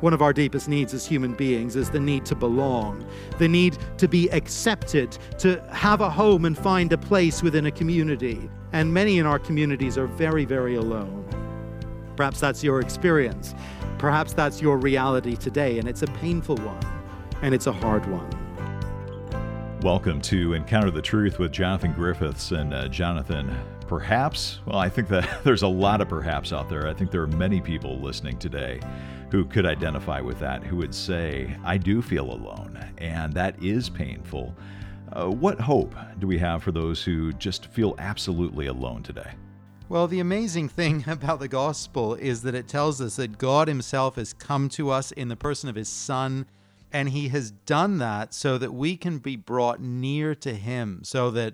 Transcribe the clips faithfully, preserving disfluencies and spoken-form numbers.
One of our deepest needs as human beings is the need to belong, the need to be accepted, to have a home and find a place within a community. And many in our communities are very, very alone. Perhaps that's your experience. Perhaps that's your reality today, and it's a painful one, and it's a hard one. Welcome to Encounter the Truth with Jonathan Griffiths. And uh, Jonathan, perhaps, well, I think that there's a lot of perhaps out there. I think there are many people listening today who could identify with that, who would say, I do feel alone, and that is painful. Uh, what hope do we have for those who just feel absolutely alone today? Well, the amazing thing about the gospel is that it tells us that God himself has come to us in the person of his Son, and he has done that so that we can be brought near to him, so that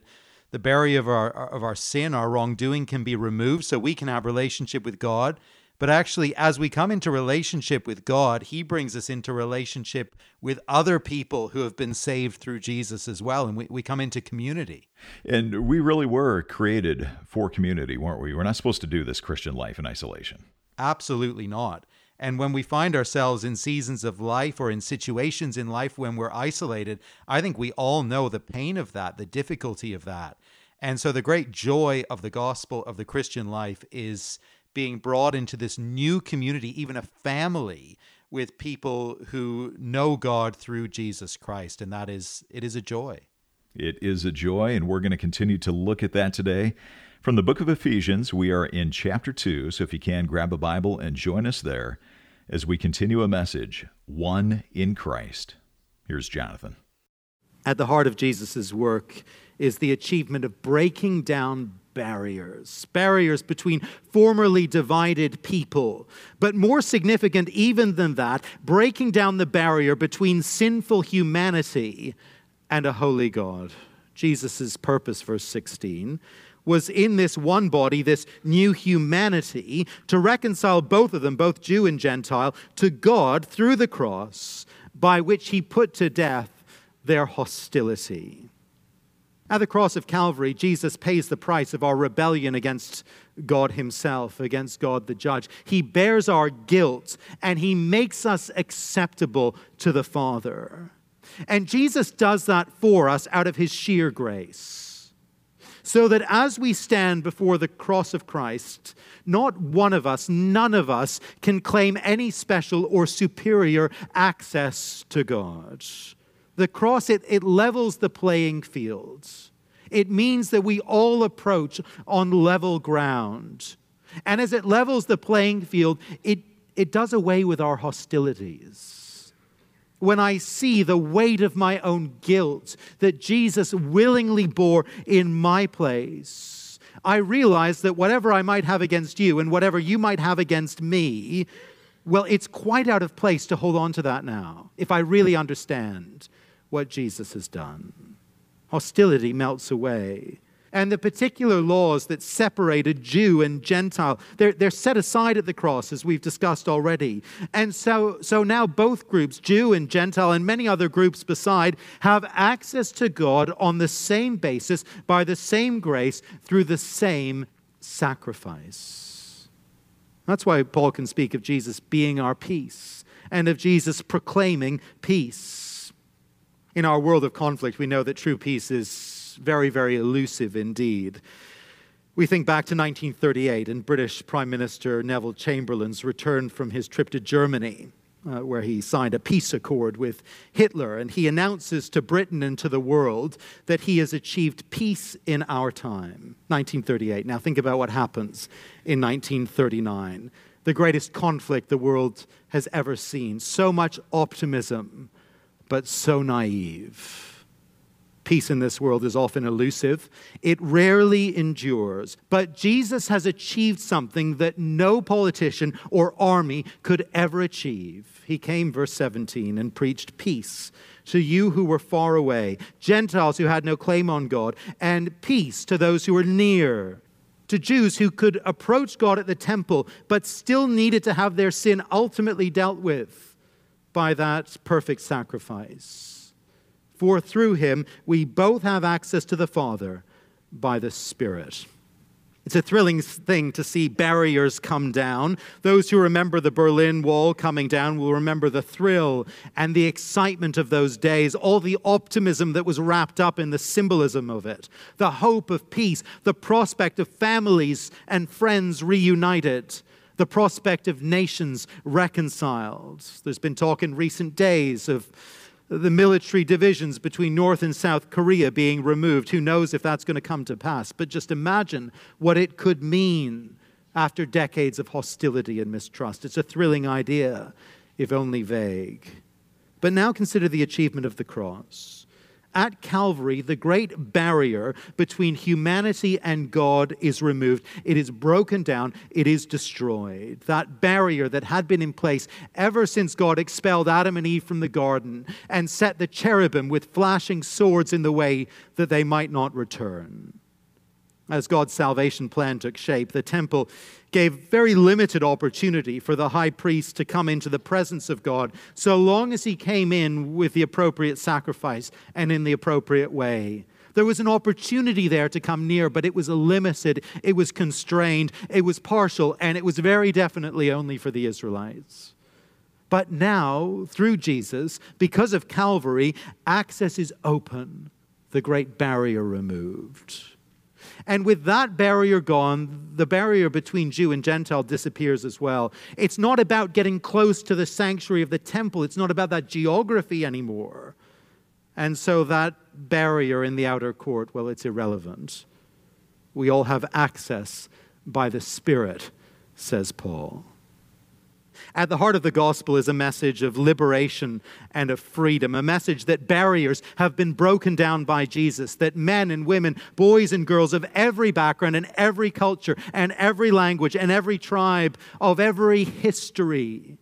the barrier of our of our sin, our wrongdoing, can be removed, so we can have relationship with God. But actually, as we come into relationship with God, he brings us into relationship with other people who have been saved through Jesus as well, and we, we come into community. And we really were created for community, weren't we? We're not supposed to do this Christian life in isolation. Absolutely not. And when we find ourselves in seasons of life or in situations in life when we're isolated, I think we all know the pain of that, the difficulty of that. And so the great joy of the gospel of the Christian life is being brought into this new community, even a family, with people who know God through Jesus Christ. And that is, it is a joy. It is a joy, and we're going to continue to look at that today. From the book of Ephesians, we are in chapter two, so if you can, grab a Bible and join us there as we continue a message, One in Christ. Here's Jonathan. At the heart of Jesus' work is the achievement of breaking down barriers, barriers between formerly divided people, but more significant even than that, breaking down the barrier between sinful humanity and a holy God. Jesus' purpose, verse sixteen, was in this one body, this new humanity, to reconcile both of them, both Jew and Gentile, to God through the cross, by which he put to death their hostility. At the cross of Calvary, Jesus pays the price of our rebellion against God himself, against God the judge. He bears our guilt, and he makes us acceptable to the Father. And Jesus does that for us out of his sheer grace, so that as we stand before the cross of Christ, not one of us, none of us, can claim any special or superior access to God. The cross, it, it levels the playing fields. It means that we all approach on level ground. And as it levels the playing field, it, it does away with our hostilities. When I see the weight of my own guilt that Jesus willingly bore in my place, I realize that whatever I might have against you and whatever you might have against me, well, it's quite out of place to hold on to that now, if I really understand what Jesus has done. Hostility melts away. And the particular laws that separated Jew and Gentile, they're, they're set aside at the cross, as we've discussed already. And so, so now both groups, Jew and Gentile, and many other groups beside, have access to God on the same basis, by the same grace, through the same sacrifice. That's why Paul can speak of Jesus being our peace and of Jesus proclaiming peace. In our world of conflict, we know that true peace is very, very elusive indeed. We think back to nineteen thirty-eight and British Prime Minister Neville Chamberlain's return from his trip to Germany, uh, where he signed a peace accord with Hitler, and he announces to Britain and to the world that he has achieved peace in our time. nineteen thirty-eight. Now think about what happens in nineteen thirty-nine. The greatest conflict the world has ever seen. So much optimism, but so naive. Peace in this world is often elusive. It rarely endures. But Jesus has achieved something that no politician or army could ever achieve. He came, verse seventeen, and preached peace to you who were far away, Gentiles who had no claim on God, and peace to those who were near, to Jews who could approach God at the temple but still needed to have their sin ultimately dealt with by that perfect sacrifice. For through him we both have access to the Father by the Spirit. It's a thrilling thing to see barriers come down. Those who remember the Berlin Wall coming down will remember the thrill and the excitement of those days, all the optimism that was wrapped up in the symbolism of it, the hope of peace, the prospect of families and friends reunited, the prospect of nations reconciled. There's been talk in recent days of the military divisions between North and South Korea being removed. Who knows if that's going to come to pass? But just imagine what it could mean after decades of hostility and mistrust. It's a thrilling idea, if only vague. But now consider the achievement of the cross. At Calvary, the great barrier between humanity and God is removed. It is broken down. It is destroyed. That barrier that had been in place ever since God expelled Adam and Eve from the garden and set the cherubim with flashing swords in the way that they might not return. As God's salvation plan took shape, the temple gave very limited opportunity for the high priest to come into the presence of God, so long as he came in with the appropriate sacrifice and in the appropriate way. There was an opportunity there to come near, but it was limited, it was constrained, it was partial, and it was very definitely only for the Israelites. But now, through Jesus, because of Calvary, access is open, the great barrier removed. And with that barrier gone, the barrier between Jew and Gentile disappears as well. It's not about getting close to the sanctuary of the temple. It's not about that geography anymore. And so that barrier in the outer court, well, it's irrelevant. We all have access by the Spirit, says Paul. At the heart of the gospel is a message of liberation and of freedom, a message that barriers have been broken down by Jesus, that men and women, boys and girls of every background and every culture and every language and every tribe of every history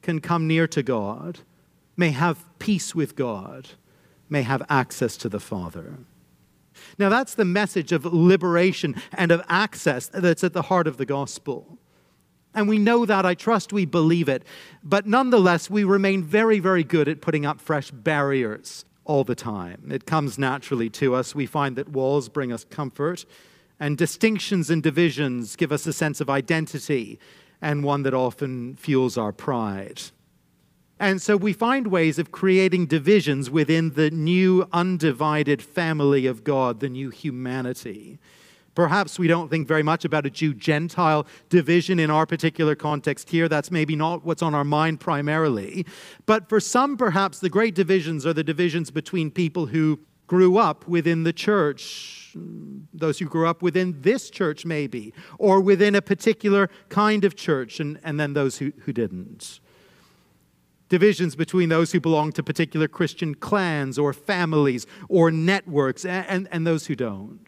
can come near to God, may have peace with God, may have access to the Father. Now that's the message of liberation and of access that's at the heart of the gospel. And we know that, I trust we believe it. But nonetheless, we remain very, very good at putting up fresh barriers all the time. It comes naturally to us. We find that walls bring us comfort, and distinctions and divisions give us a sense of identity, and one that often fuels our pride. And so we find ways of creating divisions within the new undivided family of God, the new humanity. Perhaps we don't think very much about a Jew-Gentile division in our particular context here. That's maybe not what's on our mind primarily. But for some, perhaps, the great divisions are the divisions between people who grew up within the church, those who grew up within this church maybe, or within a particular kind of church, and, and then those who, who didn't. Divisions between those who belong to particular Christian clans or families or networks and, and, and those who don't.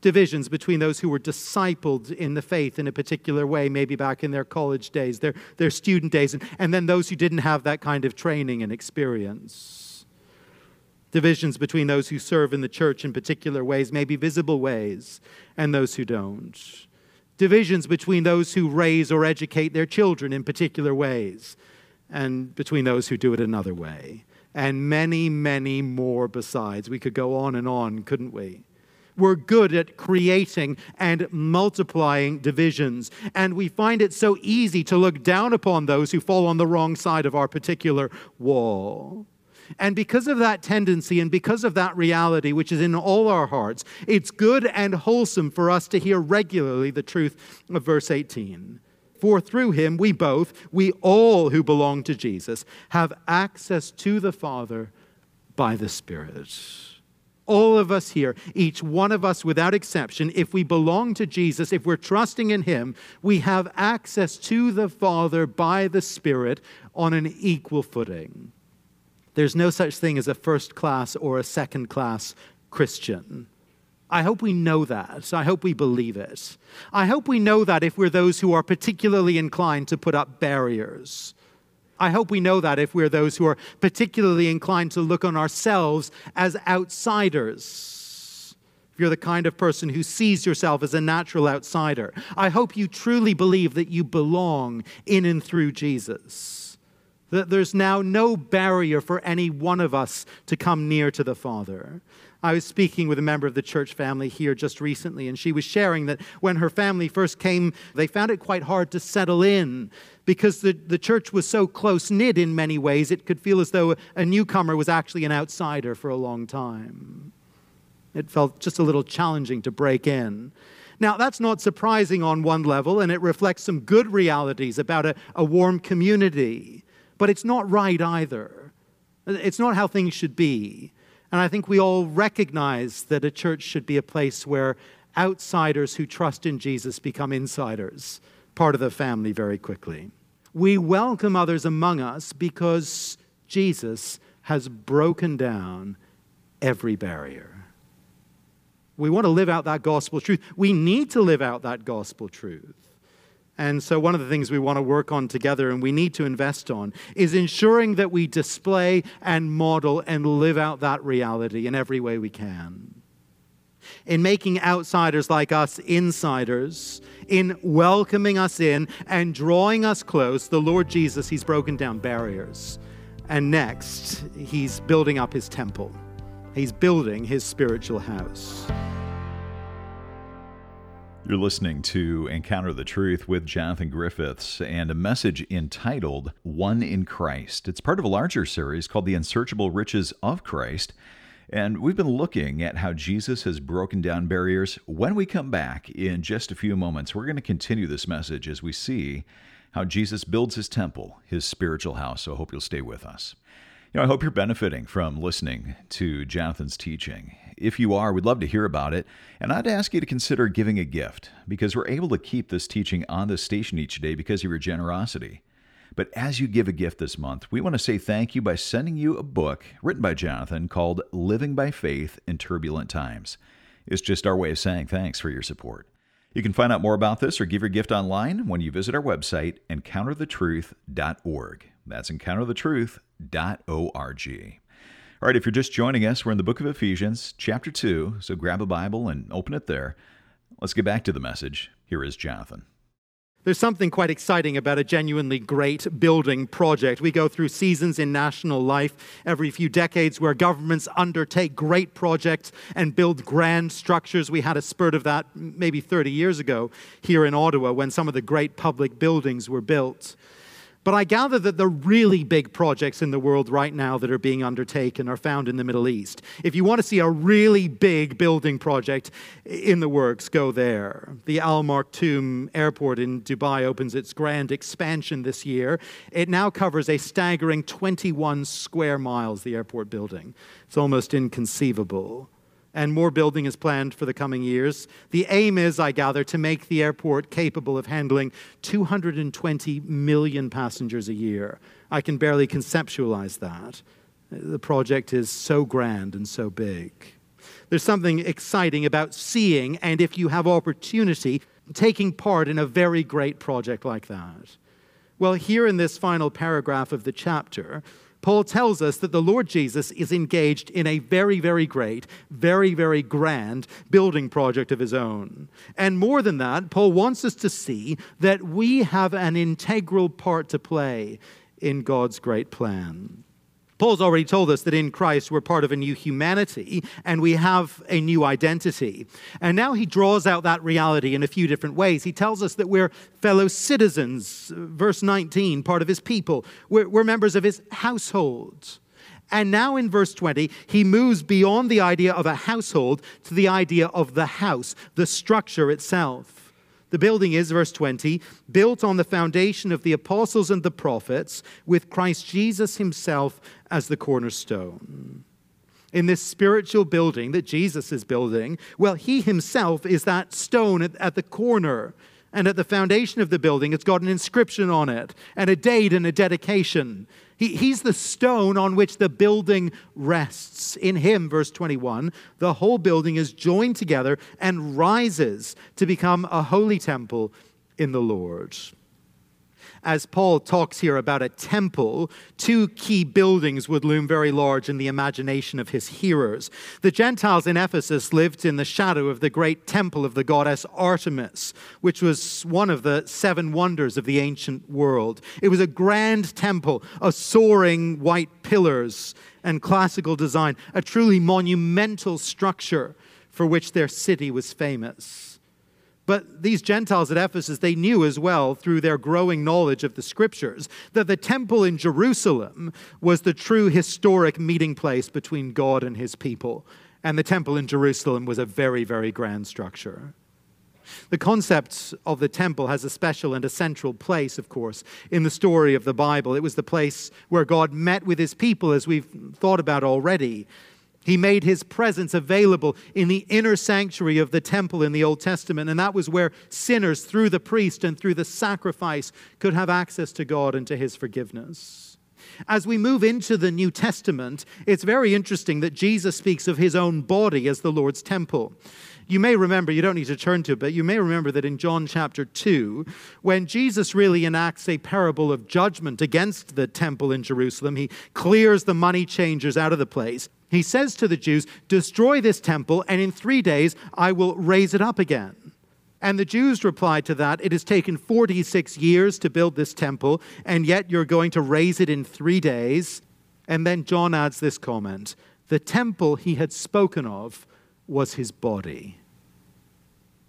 Divisions between those who were discipled in the faith in a particular way, maybe back in their college days, their, their student days, and, and then those who didn't have that kind of training and experience. Divisions between those who serve in the church in particular ways, maybe visible ways, and those who don't. Divisions between those who raise or educate their children in particular ways, and between those who do it another way. And many, many more besides. We could go on and on, couldn't we? We're good at creating and multiplying divisions, and we find it so easy to look down upon those who fall on the wrong side of our particular wall. And because of that tendency and because of that reality, which is in all our hearts, it's good and wholesome for us to hear regularly the truth of verse eighteen. For through him we both, we all who belong to Jesus, have access to the Father by the Spirit. All of us here, each one of us without exception, if we belong to Jesus, if we're trusting in him, we have access to the Father by the Spirit on an equal footing. There's no such thing as a first class or a second class Christian. I hope we know that. I hope we believe it. I hope we know that if we're those who are particularly inclined to put up barriers. I hope we know that if we're those who are particularly inclined to look on ourselves as outsiders. If you're the kind of person who sees yourself as a natural outsider, I hope you truly believe that you belong in and through Jesus. That there's now no barrier for any one of us to come near to the Father. I was speaking with a member of the church family here just recently, and she was sharing that when her family first came, they found it quite hard to settle in because the, the church was so close-knit in many ways, it could feel as though a newcomer was actually an outsider for a long time. It felt just a little challenging to break in. Now, that's not surprising on one level, and it reflects some good realities about a, a warm community, but it's not right either. It's not how things should be. And I think we all recognize that a church should be a place where outsiders who trust in Jesus become insiders, part of the family very quickly. We welcome others among us because Jesus has broken down every barrier. We want to live out that gospel truth. We need to live out that gospel truth. And so one of the things we want to work on together and we need to invest on is ensuring that we display and model and live out that reality in every way we can. In making outsiders like us insiders, in welcoming us in and drawing us close, the Lord Jesus, he's broken down barriers. And next, he's building up his temple. He's building his spiritual house. You're listening to Encounter the Truth with Jonathan Griffiths and a message entitled One in Christ. It's part of a larger series called The Unsearchable Riches of Christ. And we've been looking at how Jesus has broken down barriers. When we come back in just a few moments, we're going to continue this message as we see how Jesus builds his temple, his spiritual house. So I hope you'll stay with us. You know, I hope you're benefiting from listening to Jonathan's teaching. If you are, we'd love to hear about it. And I'd ask you to consider giving a gift because we're able to keep this teaching on this station each day because of your generosity. But as you give a gift this month, we want to say thank you by sending you a book written by Jonathan called Living by Faith in Turbulent Times. It's just our way of saying thanks for your support. You can find out more about this or give your gift online when you visit our website, encounter the truth dot org. That's encounter the truth dot org. All right, if you're just joining us, we're in the book of Ephesians, chapter two, so grab a Bible and open it there. Let's get back to the message. Here is Jonathan. There's something quite exciting about a genuinely great building project. We go through seasons in national life every few decades where governments undertake great projects and build grand structures. We had a spurt of that maybe thirty years ago here in Ottawa when some of the great public buildings were built. But I gather that the really big projects in the world right now that are being undertaken are found in the Middle East. If you want to see a really big building project in the works, go there. The Al Maktoum Airport in Dubai opens its grand expansion this year. It now covers a staggering twenty-one square miles, the airport building. It's almost inconceivable. And more building is planned for the coming years. The aim is, I gather, to make the airport capable of handling two hundred twenty million passengers a year. I can barely conceptualize that. The project is so grand and so big. There's something exciting about seeing, and if you have opportunity, taking part in a very great project like that. Well, here in this final paragraph of the chapter, Paul tells us that the Lord Jesus is engaged in a very, very great, very, very grand building project of his own. And more than that, Paul wants us to see that we have an integral part to play in God's great plan. Paul's already told us that in Christ we're part of a new humanity and we have a new identity. And now he draws out that reality in a few different ways. He tells us that we're fellow citizens, verse nineteen, part of his people. We're, we're members of his household. And now in verse twenty, he moves beyond the idea of a household to the idea of the house, the structure itself. The building is, verse twenty, built on the foundation of the apostles and the prophets, with Christ Jesus himself as the cornerstone. In this spiritual building that Jesus is building, well, he himself is that stone at, at the corner. And at the foundation of the building, it's got an inscription on it and a date and a dedication. He, he's the stone on which the building rests. In him, verse twenty-one, the whole building is joined together and rises to become a holy temple in the Lord. As Paul talks here about a temple, two key buildings would loom very large in the imagination of his hearers. The Gentiles in Ephesus lived in the shadow of the great temple of the goddess Artemis, which was one of the seven wonders of the ancient world. It was a grand temple of soaring white pillars and classical design, a truly monumental structure for which their city was famous. But these Gentiles at Ephesus, they knew as well through their growing knowledge of the Scriptures that the temple in Jerusalem was the true historic meeting place between God and his people. And the temple in Jerusalem was a very, very grand structure. The concept of the temple has a special and a central place, of course, in the story of the Bible. It was the place where God met with his people, as we've thought about already. He made his presence available in the inner sanctuary of the temple in the Old Testament, and that was where sinners, through the priest and through the sacrifice, could have access to God and to his forgiveness. As we move into the New Testament, it's very interesting that Jesus speaks of his own body as the Lord's temple. You may remember, you don't need to turn to it, but you may remember that in John chapter two, when Jesus really enacts a parable of judgment against the temple in Jerusalem, he clears the money changers out of the place. He says to the Jews, "Destroy this temple, and in three days I will raise it up again." And the Jews replied to that, "It has taken forty-six years to build this temple, and yet you're going to raise it in three days. And then John adds this comment, "The temple he had spoken of was his body."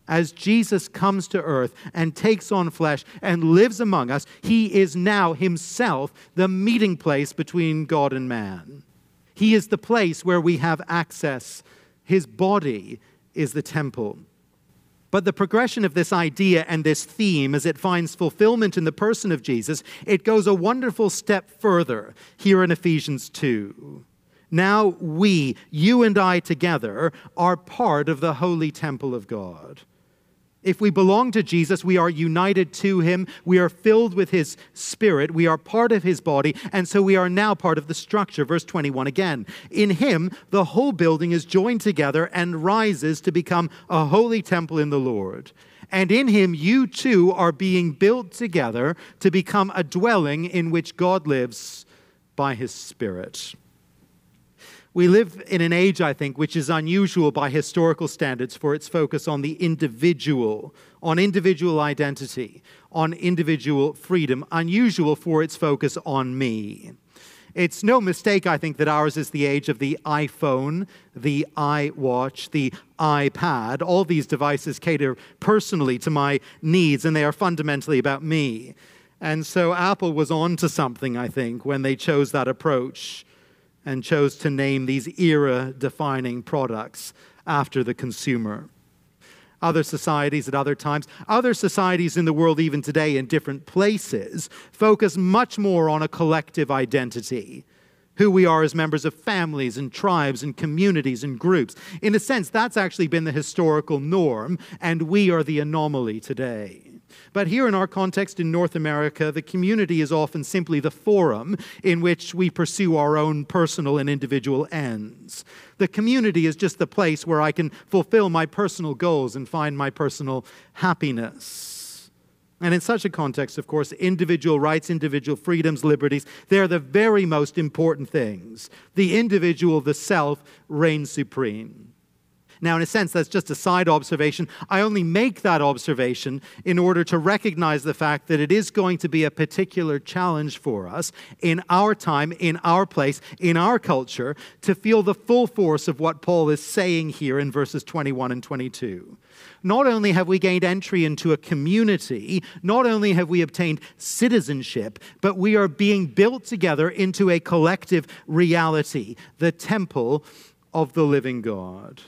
As Jesus comes to earth and takes on flesh and lives among us, he is now himself the meeting place between God and man. He is the place where we have access. His body is the temple. But the progression of this idea and this theme, as it finds fulfillment in the person of Jesus, it goes a wonderful step further here in Ephesians two. Now we, you and I together, are part of the holy temple of God. If we belong to Jesus, we are united to him, we are filled with his Spirit, we are part of his body, and so we are now part of the structure. Verse twenty-one again, "In him the whole building is joined together and rises to become a holy temple in the Lord. And in him you too are being built together to become a dwelling in which God lives by his Spirit." We live in an age, I think, which is unusual by historical standards for its focus on the individual, on individual identity, on individual freedom, unusual for its focus on me. It's no mistake, I think, that ours is the age of the iPhone, the iWatch, the iPad. All these devices cater personally to my needs, and they are fundamentally about me. And so Apple was on to something, I think, when they chose that approach and chose to name these era-defining products after the consumer. Other societies at other times, other societies in the world even today in different places, focus much more on a collective identity, who we are as members of families and tribes and communities and groups. In a sense, that's actually been the historical norm, and we are the anomaly today. But here in our context in North America, the community is often simply the forum in which we pursue our own personal and individual ends. The community is just the place where I can fulfill my personal goals and find my personal happiness. And in such a context, of course, individual rights, individual freedoms, liberties, they're the very most important things. The individual, the self, reigns supreme. Now, in a sense, that's just a side observation. I only make that observation in order to recognize the fact that it is going to be a particular challenge for us in our time, in our place, in our culture, to feel the full force of what Paul is saying here in verses twenty-one and twenty-two. Not only have we gained entry into a community, not only have we obtained citizenship, but we are being built together into a collective reality, the temple of the living God.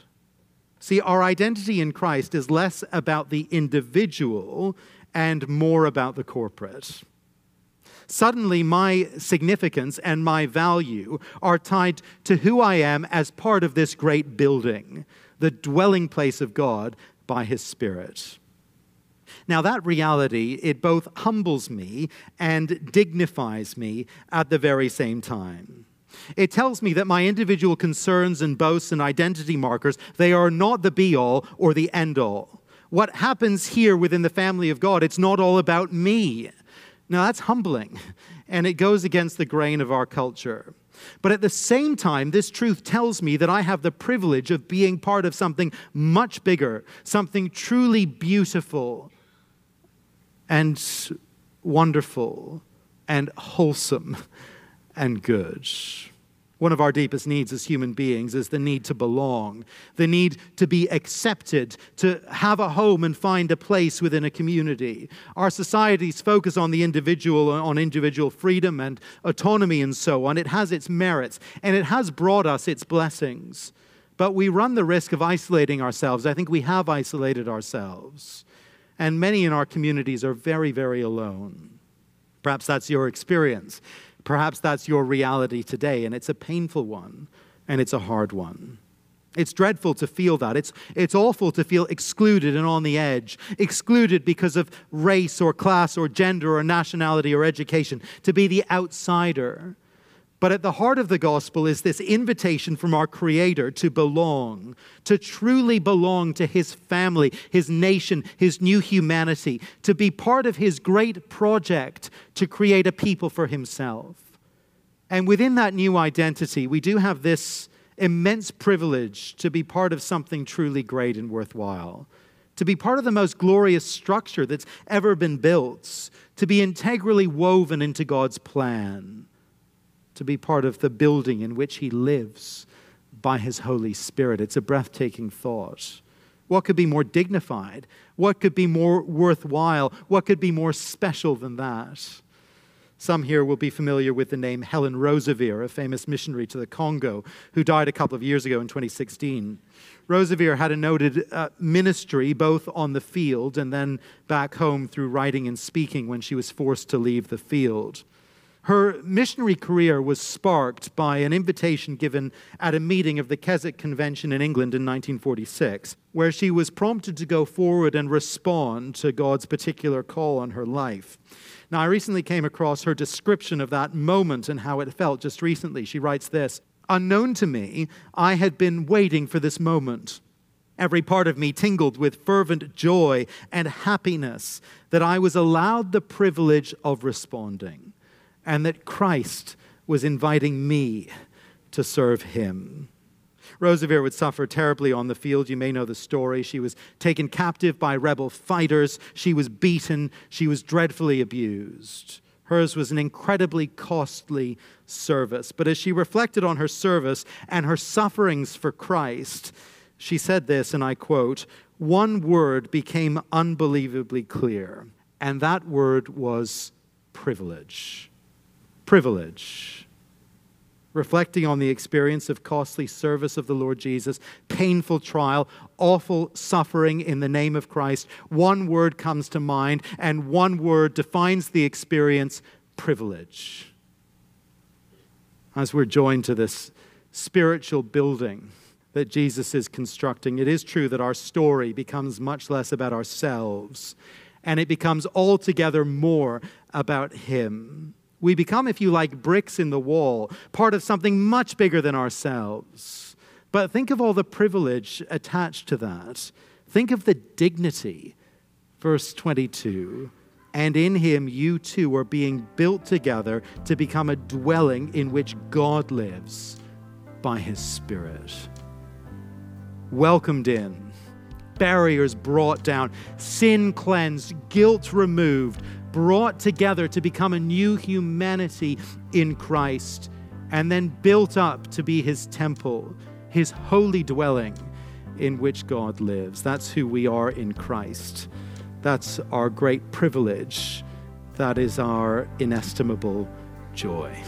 See, our identity in Christ is less about the individual and more about the corporate. Suddenly, my significance and my value are tied to who I am as part of this great building, the dwelling place of God by his Spirit. Now, that reality, it both humbles me and dignifies me at the very same time. It tells me that my individual concerns and boasts and identity markers, they are not the be-all or the end-all. What happens here within the family of God, it's not all about me. Now, that's humbling, and it goes against the grain of our culture. But at the same time, this truth tells me that I have the privilege of being part of something much bigger, something truly beautiful and wonderful and wholesome and good. One of our deepest needs as human beings is the need to belong, the need to be accepted, to have a home and find a place within a community. Our societies focus on the individual, on individual freedom and autonomy and so on. It has its merits, and it has brought us its blessings. But we run the risk of isolating ourselves. I think we have isolated ourselves. And many in our communities are very, very alone. Perhaps that's your experience. Perhaps that's your reality today, and it's a painful one, and it's a hard one. It's dreadful to feel that. It's, it's awful to feel excluded and on the edge, excluded because of race or class or gender or nationality or education, to be the outsider. But at the heart of the gospel is this invitation from our Creator to belong, to truly belong to His family, His nation, His new humanity, to be part of His great project to create a people for Himself. And within that new identity, we do have this immense privilege to be part of something truly great and worthwhile, to be part of the most glorious structure that's ever been built, to be integrally woven into God's plan, to be part of the building in which He lives by His Holy Spirit. It's a breathtaking thought. What could be more dignified? What could be more worthwhile? What could be more special than that? Some here will be familiar with the name Helen Roseveare, a famous missionary to the Congo, who died a couple of years ago in twenty sixteen. Roseveare had a noted uh, ministry both on the field and then back home through writing and speaking when she was forced to leave the field. Her missionary career was sparked by an invitation given at a meeting of the Keswick Convention in England in nineteen forty-six, where she was prompted to go forward and respond to God's particular call on her life. Now, I recently came across her description of that moment and how it felt just recently. She writes this: "Unknown to me, I had been waiting for this moment. Every part of me tingled with fervent joy and happiness that I was allowed the privilege of responding, and that Christ was inviting me to serve Him." Roseveare would suffer terribly on the field. You may know the story. She was taken captive by rebel fighters. She was beaten. She was dreadfully abused. Hers was an incredibly costly service. But as she reflected on her service and her sufferings for Christ, she said this, and I quote, "One word became unbelievably clear, and that word was privilege." Privilege. Reflecting on the experience of costly service of the Lord Jesus, painful trial, awful suffering in the name of Christ, one word comes to mind, and one word defines the experience: privilege. As we're joined to this spiritual building that Jesus is constructing, it is true that our story becomes much less about ourselves, and it becomes altogether more about Him. We become, if you like, bricks in the wall, part of something much bigger than ourselves. But think of all the privilege attached to that. Think of the dignity. Verse twenty-two, "And in Him you too are being built together to become a dwelling in which God lives by His Spirit." Welcomed in, barriers brought down, sin cleansed, guilt removed, brought together to become a new humanity in Christ, and then built up to be His temple, His holy dwelling in which God lives. That's who we are in Christ. That's our great privilege. That is our inestimable joy.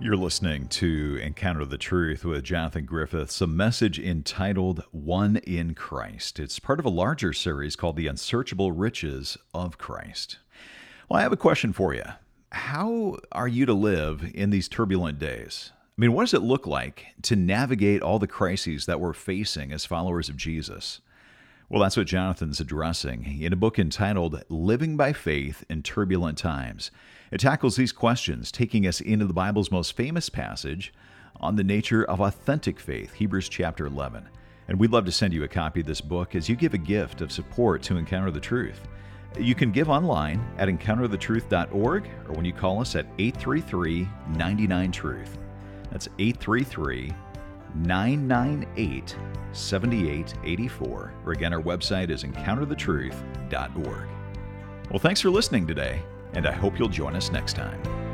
You're listening to Encounter the Truth with Jonathan Griffiths, a message entitled One in Christ. It's part of a larger series called The Unsearchable Riches of Christ. Well, I have a question for you. How are you to live in these turbulent days? I mean, what does it look like to navigate all the crises that we're facing as followers of Jesus? Well, that's what Jonathan's addressing in a book entitled Living by Faith in Turbulent Times. It tackles these questions, taking us into the Bible's most famous passage on the nature of authentic faith, Hebrews chapter eleven. And we'd love to send you a copy of this book as you give a gift of support to Encounter the Truth. You can give online at encounter the truth dot org or when you call us at eight three three, nine nine, TRUTH. That's eight three three, nine nine eight, seven eight eight four. Or again, our website is encounter the truth dot org. Well, thanks for listening today, and I hope you'll join us next time.